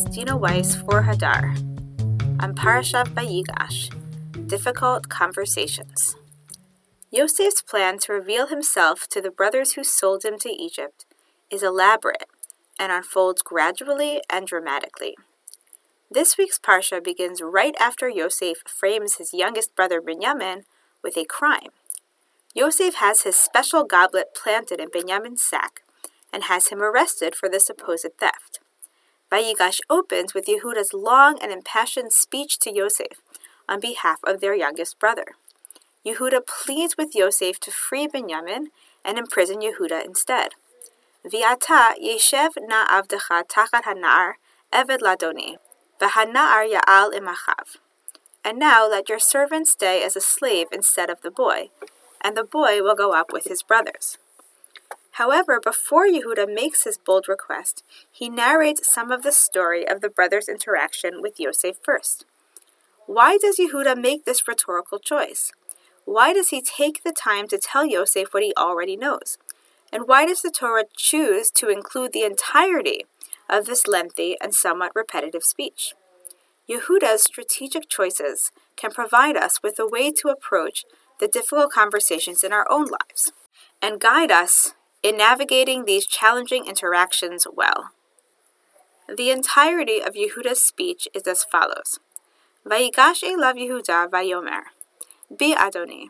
is Dina Weiss for Hadar on Parashat VaYigash, Difficult Conversations. Yosef's plan to reveal himself to the brothers who sold him to Egypt is elaborate and unfolds gradually and dramatically. This week's Parsha begins right after Yosef frames his youngest brother Binyamin with a crime. Yosef has his special goblet planted in Binyamin's sack and has him arrested for the supposed theft. Vayigash opens with Yehuda's long and impassioned speech to Yosef on behalf of their youngest brother. Yehuda pleads with Yosef to free Binyamin and imprison Yehuda instead. V'ata yeshev na avdecha tachat ha'na'ar eved ladoni, v'hana'ar ya'al imachav. And now let your servant stay as a slave instead of the boy, and the boy will go up with his brothers. However, before Yehuda makes his bold request, he narrates some of the story of the brothers' interaction with Yosef first. Why does Yehuda make this rhetorical choice? Why does he take the time to tell Yosef what he already knows? And why does the Torah choose to include the entirety of this lengthy and somewhat repetitive speech? Yehuda's strategic choices can provide us with a way to approach the difficult conversations in our own lives and guide us in navigating these challenging interactions well. The entirety of Yehuda's speech is as follows. Vayigash elav Yehuda vayomer, Bi Adoni,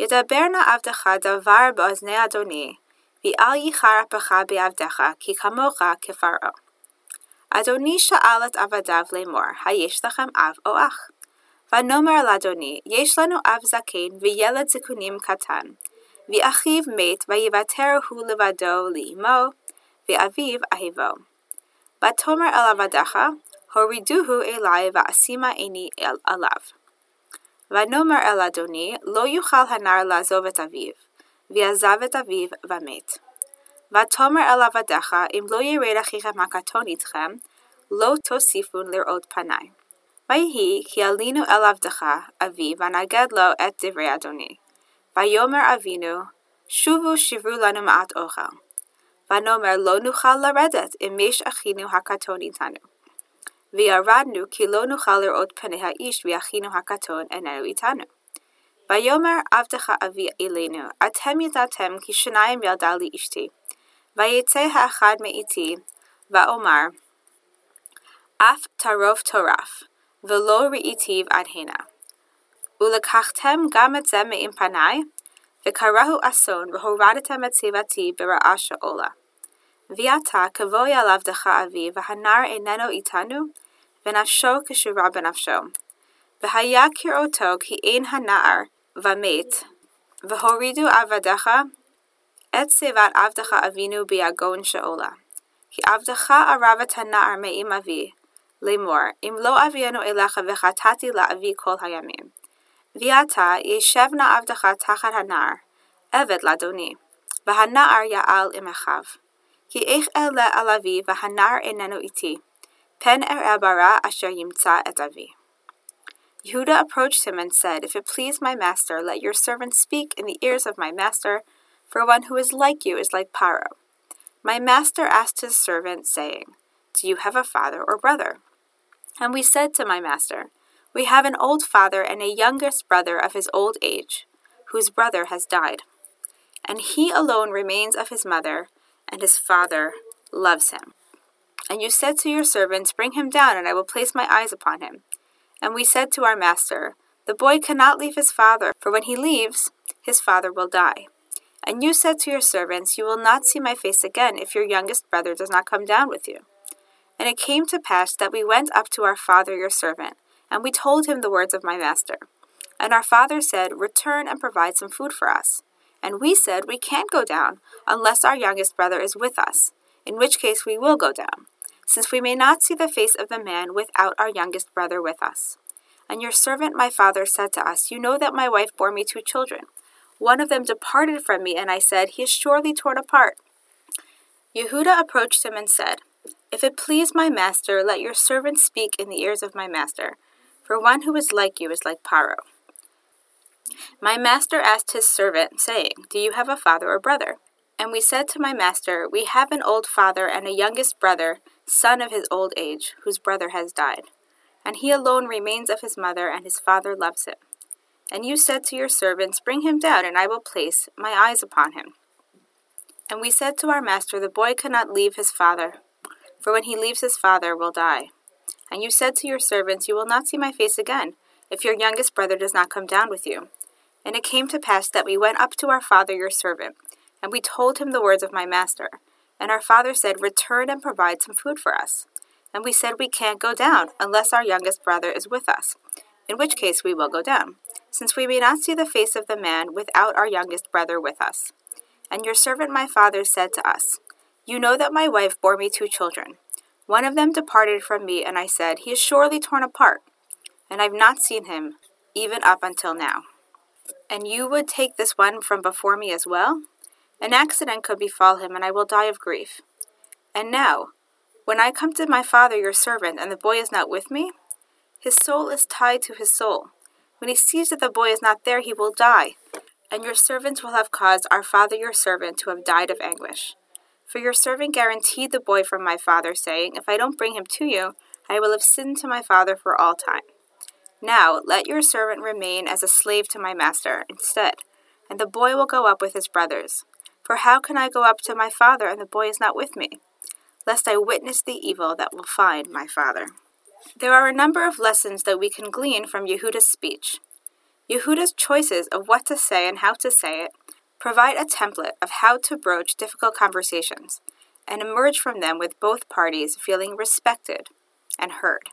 Yedaber na avdecha davar ba'oznei Adoni, V'al yichar apecha be'avdecha, ki kamocha kefaro. Adoni sha'al et avadav le'mor, hayesh lachem av o'ach. V'nomer l'adoni, yesh lanu av zaken v'yeled zikunim katan. V'achiv meit v'yivateruhu levado li'imo, v'aviv ahivo. V'tomer el avadacha, horiduhu elai v'asima eni el alav. V'nomer el adoni, lo yuchal hanar lazov et aviv. V'yazav et aviv v'met. V'tomer el avadacha, im lo yired achichem hakaton itchem, lo tosifun lir'ot panai. Vayhi ki alinu el avdacha aviv v'naged lo et divrei adoni. Vayomer avinu, shuvu shivru lanu ma'at ochel. Vanomer lo nuchal laredet imesh achinu hakaton itanu. V'yaradnu ki lo nuchal lir'ot panei ha'ish v'achinu hakaton enenu itanu. Vayomer avdecha avi elenu, atem yadatem ki shenayim yalda li ishti. Vayetze ha'achad me'iti, va'omar, af tarof toraf. V'lo re'itiv adhena. Ulekachtem gam et zem me'im panai, v'karahu ason v'horadetem et sivati b'ra'a she'ola. V'yata kavoy al avdecha avi v'hanar eneno itanu, v'nafsho k'shura b'nafsho. V'haya kir'oto ki ein hanaar v'met, v'horidu avdecha et sivat avdecha avinu b'yagon she'ola. Ki avdecha aravet hanaar me'im avi, Lemor, im lo avienu elacha v'chatati la'avi kol hayamim. V'yata yeshev na avdecha tachat hanar, eved ladoni, v'hana'ar ya'al imachav. Ki eich ele al avi v'hanar enenu iti, pen bara asher yimtza et avi. Yehuda approached him and said, If it please my master, let your servant speak in the ears of my master, for one who is like you is like Paro. My master asked his servant, saying, Do you have a father or brother? And we said to my master, We have an old father and a youngest brother of his old age, whose brother has died. And he alone remains of his mother, and his father loves him. And you said to your servants, Bring him down, and I will place my eyes upon him. And we said to our master, The boy cannot leave his father, for when he leaves, his father will die. And you said to your servants, You will not see my face again if your youngest brother does not come down with you. And it came to pass that we went up to our father your servant, and we told him the words of my master. And our father said, Return and provide some food for us. And we said, We can't go down, unless our youngest brother is with us, in which case we will go down, since we may not see the face of the man without our youngest brother with us. And your servant my father said to us, You know that my wife bore me 2 children. One of them departed from me, and I said, He is surely torn apart. Yehuda approached him and said, If it please my master, let your servant speak in the ears of my master, for one who is like you is like Paro. My master asked his servant, saying, Do you have a father or brother? And we said to my master, we have an old father and a youngest brother, son of his old age, whose brother has died. And he alone remains of his mother, and his father loves him. And you said to your servants, bring him down, and I will place my eyes upon him. And we said to our master, the boy cannot leave his father, for when he leaves his father, will die. And you said to your servants, you will not see my face again, if your youngest brother does not come down with you. And it came to pass that we went up to our father your servant, and we told him the words of my master. And our father said, return and provide some food for us. And we said, we can't go down, unless our youngest brother is with us, in which case we will go down, since we may not see the face of the man without our youngest brother with us. And your servant my father said to us, you know that my wife bore me 2 children. One of them departed from me, and I said, he is surely torn apart, and I have not seen him, even up until now. And you would take this one from before me as well? An accident could befall him, and I will die of grief. And now, when I come to my father your servant, and the boy is not with me, his soul is tied to his soul. When he sees that the boy is not there, he will die, and your servants will have caused our father your servant to have died of anguish. For your servant guaranteed the boy from my father, saying, if I don't bring him to you, I will have sinned to my father for all time. Now let your servant remain as a slave to my master instead, and the boy will go up with his brothers. For how can I go up to my father, and the boy is not with me, lest I witness the evil that will find my father? There are a number of lessons that we can glean from Yehuda's speech. Yehuda's choices of what to say and how to say it provide a template of how to broach difficult conversations and emerge from them with both parties feeling respected and heard.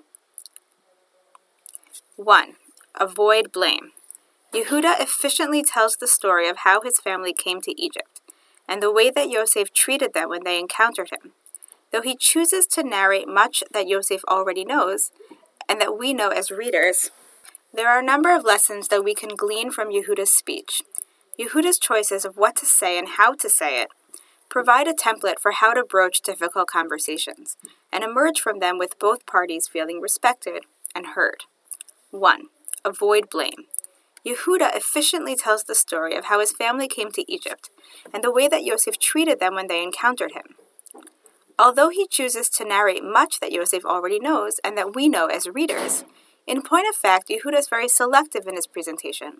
1. Avoid blame. Yehuda efficiently tells the story of how his family came to Egypt and the way that Yosef treated them when they encountered him, though he chooses to narrate much that Yosef already knows and that we know as readers. There are a number of lessons that we can glean from Yehuda's speech. Yehuda's choices of what to say and how to say it provide a template for how to broach difficult conversations and emerge from them with both parties feeling respected and heard. 1. Avoid blame. Yehuda efficiently tells the story of how his family came to Egypt and the way that Yosef treated them when they encountered him. Although he chooses to narrate much that Yosef already knows and that we know as readers, in point of fact, Yehuda is very selective in his presentation.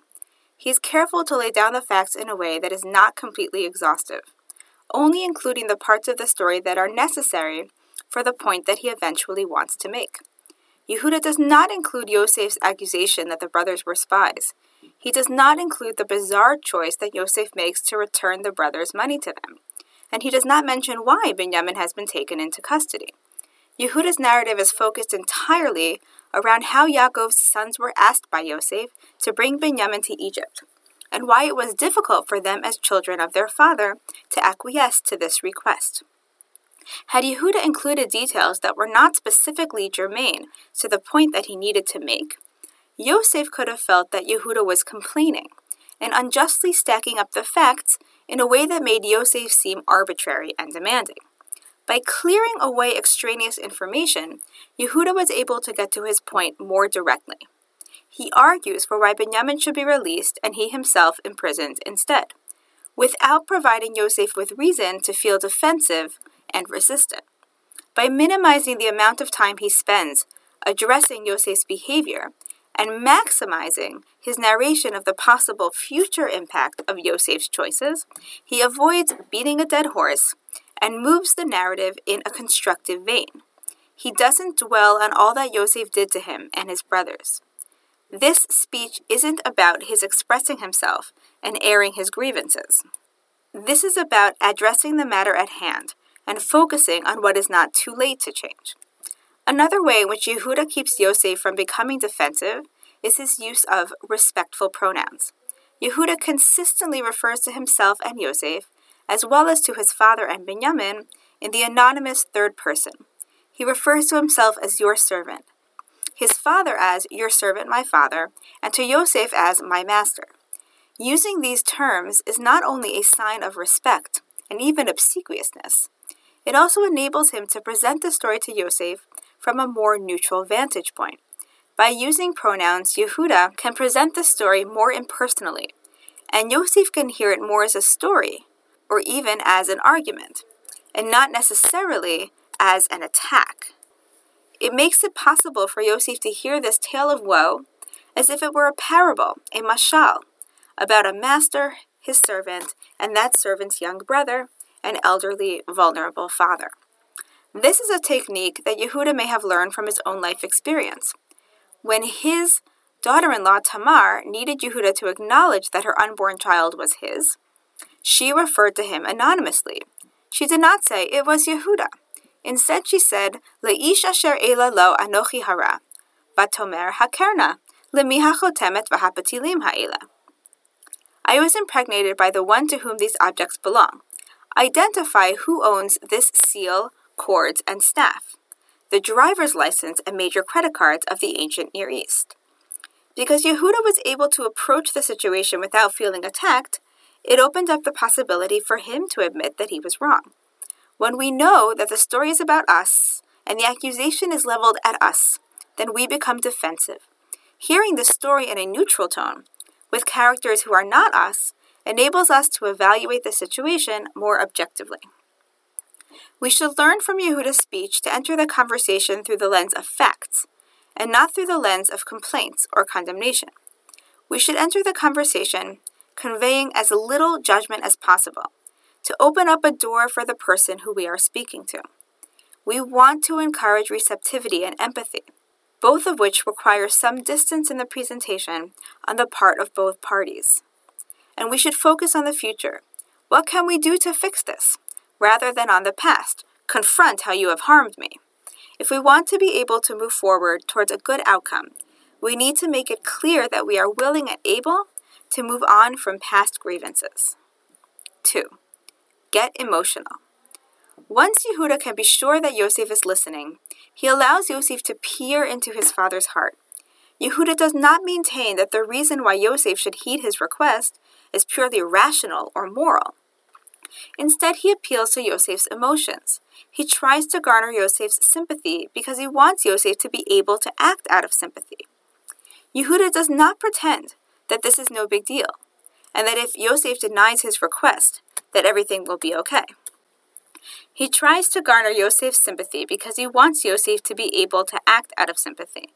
He is careful to lay down the facts in a way that is not completely exhaustive, only including the parts of the story that are necessary for the point that he eventually wants to make. Yehuda does not include Yosef's accusation that the brothers were spies. He does not include the bizarre choice that Yosef makes to return the brothers' money to them, and he does not mention why Binyamin has been taken into custody. Yehuda's narrative is focused entirely around how Yaakov's sons were asked by Yosef to bring Binyamin to Egypt, and why it was difficult for them as children of their father to acquiesce to this request. Had Yehuda included details that were not specifically germane to the point that he needed to make, Yosef could have felt that Yehuda was complaining and unjustly stacking up the facts in a way that made Yosef seem arbitrary and demanding. By clearing away extraneous information, Yehuda was able to get to his point more directly. He argues for why Binyamin should be released and he himself imprisoned instead, without providing Yosef with reason to feel defensive and resistant. By minimizing the amount of time he spends addressing Yosef's behavior and maximizing his narration of the possible future impact of Yosef's choices, he avoids beating a dead horse and moves the narrative in a constructive vein. He doesn't dwell on all that Yosef did to him and his brothers. This speech isn't about his expressing himself and airing his grievances. This is about addressing the matter at hand and focusing on what is not too late to change. Another way in which Yehuda keeps Yosef from becoming defensive is his use of respectful pronouns. Yehuda consistently refers to himself and Yosef, as well as to his father and Binyamin, in the anonymous third person. He refers to himself as your servant, his father as your servant my father, and to Yosef as my master. Using these terms is not only a sign of respect and even obsequiousness, it also enables him to present the story to Yosef from a more neutral vantage point. By using pronouns, Yehuda can present the story more impersonally, and Yosef can hear it more as a story or even as an argument, and not necessarily as an attack. It makes it possible for Yosef to hear this tale of woe as if it were a parable, a mashal, about a master, his servant, and that servant's young brother, an elderly, vulnerable father. This is a technique that Yehuda may have learned from his own life experience. When his daughter-in-law Tamar needed Yehuda to acknowledge that her unborn child was his, she referred to him anonymously. She did not say, "It was Yehuda." Instead, she said, "Le'ish asher ela lo anochi hara, vatomer hakerna, lemi hachotemet v'hapatilim ha'ela." I was impregnated by the one to whom these objects belong. Identify who owns this seal, cords, and staff, the driver's license and major credit cards of the ancient Near East. Because Yehuda was able to approach the situation without feeling attacked, it opened up the possibility for him to admit that he was wrong. When we know that the story is about us and the accusation is leveled at us, then we become defensive. Hearing the story in a neutral tone, with characters who are not us, enables us to evaluate the situation more objectively. We should learn from Yehuda's speech to enter the conversation through the lens of facts, and not through the lens of complaints or condemnation. We should enter the conversation conveying as little judgment as possible, to open up a door for the person who we are speaking to. We want to encourage receptivity and empathy, both of which require some distance in the presentation on the part of both parties. And we should focus on the future. What can we do to fix this? Rather than on the past, confront how you have harmed me. If we want to be able to move forward towards a good outcome, we need to make it clear that we are willing and able to move on from past grievances. 2. Get emotional. Once Yehuda can be sure that Yosef is listening, he allows Yosef to peer into his father's heart. Yehuda does not maintain that the reason why Yosef should heed his request is purely rational or moral. Instead, he appeals to Yosef's emotions. He tries to garner Yosef's sympathy because he wants Yosef to be able to act out of sympathy. Yehuda does not pretend that this is no big deal, and that if Yosef denies his request, that everything will be okay. He tries to garner Yosef's sympathy because he wants Yosef to be able to act out of sympathy,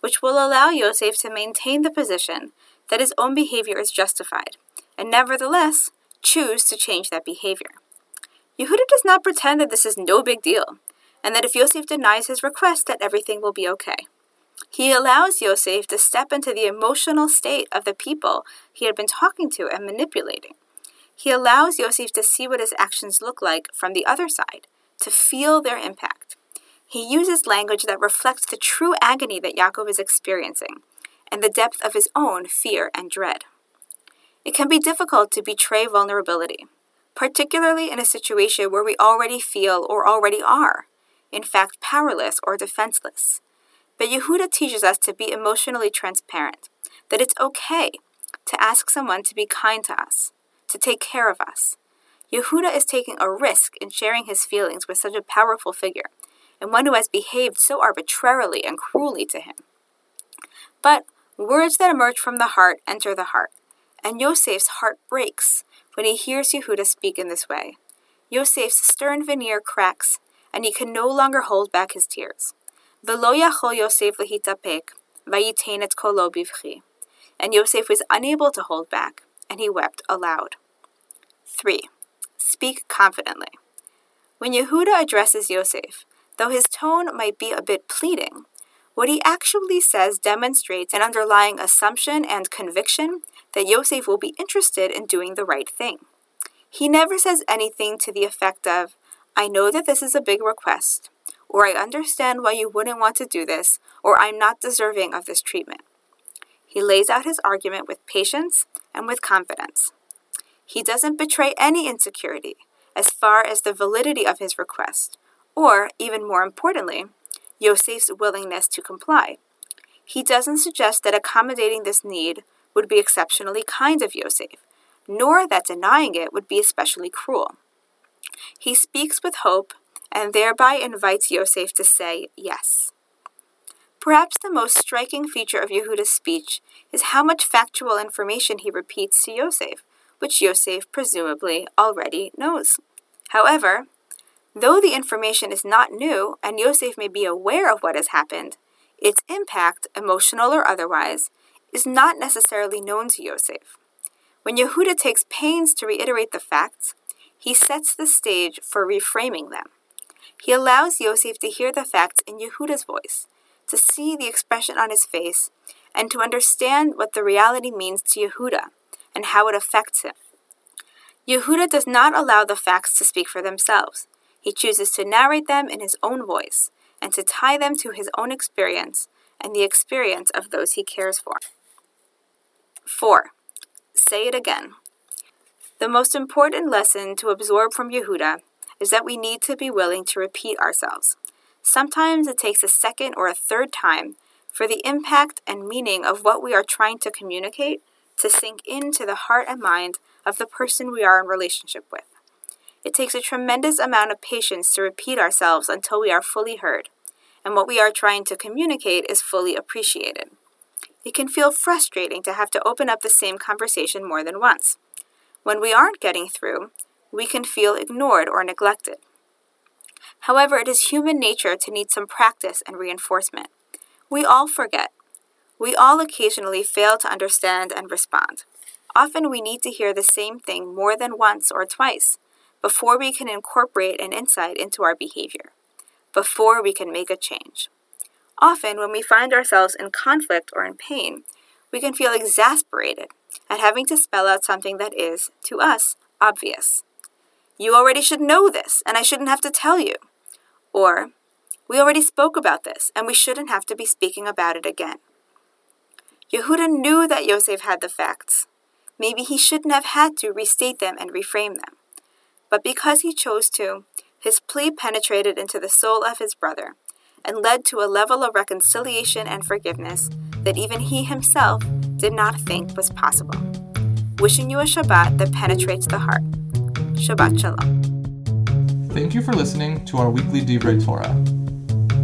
which will allow Yosef to maintain the position that his own behavior is justified, and nevertheless, choose to change that behavior. Yehuda does not pretend that this is no big deal, and that if Yosef denies his request, that everything will be okay. He allows Yosef to step into the emotional state of the people he had been talking to and manipulating. He allows Yosef to see what his actions look like from the other side, to feel their impact. He uses language that reflects the true agony that Yaakov is experiencing, and the depth of his own fear and dread. It can be difficult to betray vulnerability, particularly in a situation where we already feel or already are, in fact, powerless or defenseless. But Yehuda teaches us to be emotionally transparent, that it's okay to ask someone to be kind to us, to take care of us. Yehuda is taking a risk in sharing his feelings with such a powerful figure, and one who has behaved so arbitrarily and cruelly to him. But words that emerge from the heart enter the heart, and Yosef's heart breaks when he hears Yehuda speak in this way. Yosef's stern veneer cracks, and he can no longer hold back his tears. V'lo yachol Yosef lehitapek, v'yitein et kolo bivchi. And Yosef was unable to hold back, and he wept aloud. 3. Speak confidently. When Yehuda addresses Yosef, though his tone might be a bit pleading, what he actually says demonstrates an underlying assumption and conviction that Yosef will be interested in doing the right thing. He never says anything to the effect of, "I know that this is a big request," or "I understand why you wouldn't want to do this," or "I'm not deserving of this treatment." He lays out his argument with patience and with confidence. He doesn't betray any insecurity as far as the validity of his request, or, even more importantly, Yosef's willingness to comply. He doesn't suggest that accommodating this need would be exceptionally kind of Yosef, nor that denying it would be especially cruel. He speaks with hope, and thereby invites Yosef to say yes. Perhaps the most striking feature of Yehuda's speech is how much factual information he repeats to Yosef which Yosef presumably already knows. However, though the information is not new and Yosef may be aware of what has happened, its impact, emotional or otherwise, is not necessarily known to Yosef. When Yehuda takes pains to reiterate the facts, he sets the stage for reframing them. He allows Yosef to hear the facts in Yehuda's voice, to see the expression on his face, and to understand what the reality means to Yehuda and how it affects him. Yehuda does not allow the facts to speak for themselves. He chooses to narrate them in his own voice and to tie them to his own experience and the experience of those he cares for. 4. Say it again. The most important lesson to absorb from Yehuda is that we need to be willing to repeat ourselves. Sometimes it takes a second or a third time for the impact and meaning of what we are trying to communicate to sink into the heart and mind of the person we are in relationship with. It takes a tremendous amount of patience to repeat ourselves until we are fully heard, and what we are trying to communicate is fully appreciated. It can feel frustrating to have to open up the same conversation more than once. When we aren't getting through, we can feel ignored or neglected. However, it is human nature to need some practice and reinforcement. We all forget. We all occasionally fail to understand and respond. Often we need to hear the same thing more than once or twice before we can incorporate an insight into our behavior, before we can make a change. Often, when we find ourselves in conflict or in pain, we can feel exasperated at having to spell out something that is, to us, obvious. You already should know this, and I shouldn't have to tell you. Or, we already spoke about this, and we shouldn't have to be speaking about it again. Yehuda knew that Yosef had the facts. Maybe he shouldn't have had to restate them and reframe them. But because he chose to, his plea penetrated into the soul of his brother and led to a level of reconciliation and forgiveness that even he himself did not think was possible. Wishing you a Shabbat that penetrates the heart. Shabbat Shalom. Thank you for listening to our weekly Divrei Torah.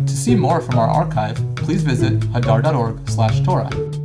To see more from our archive, please visit hadar.org/Torah.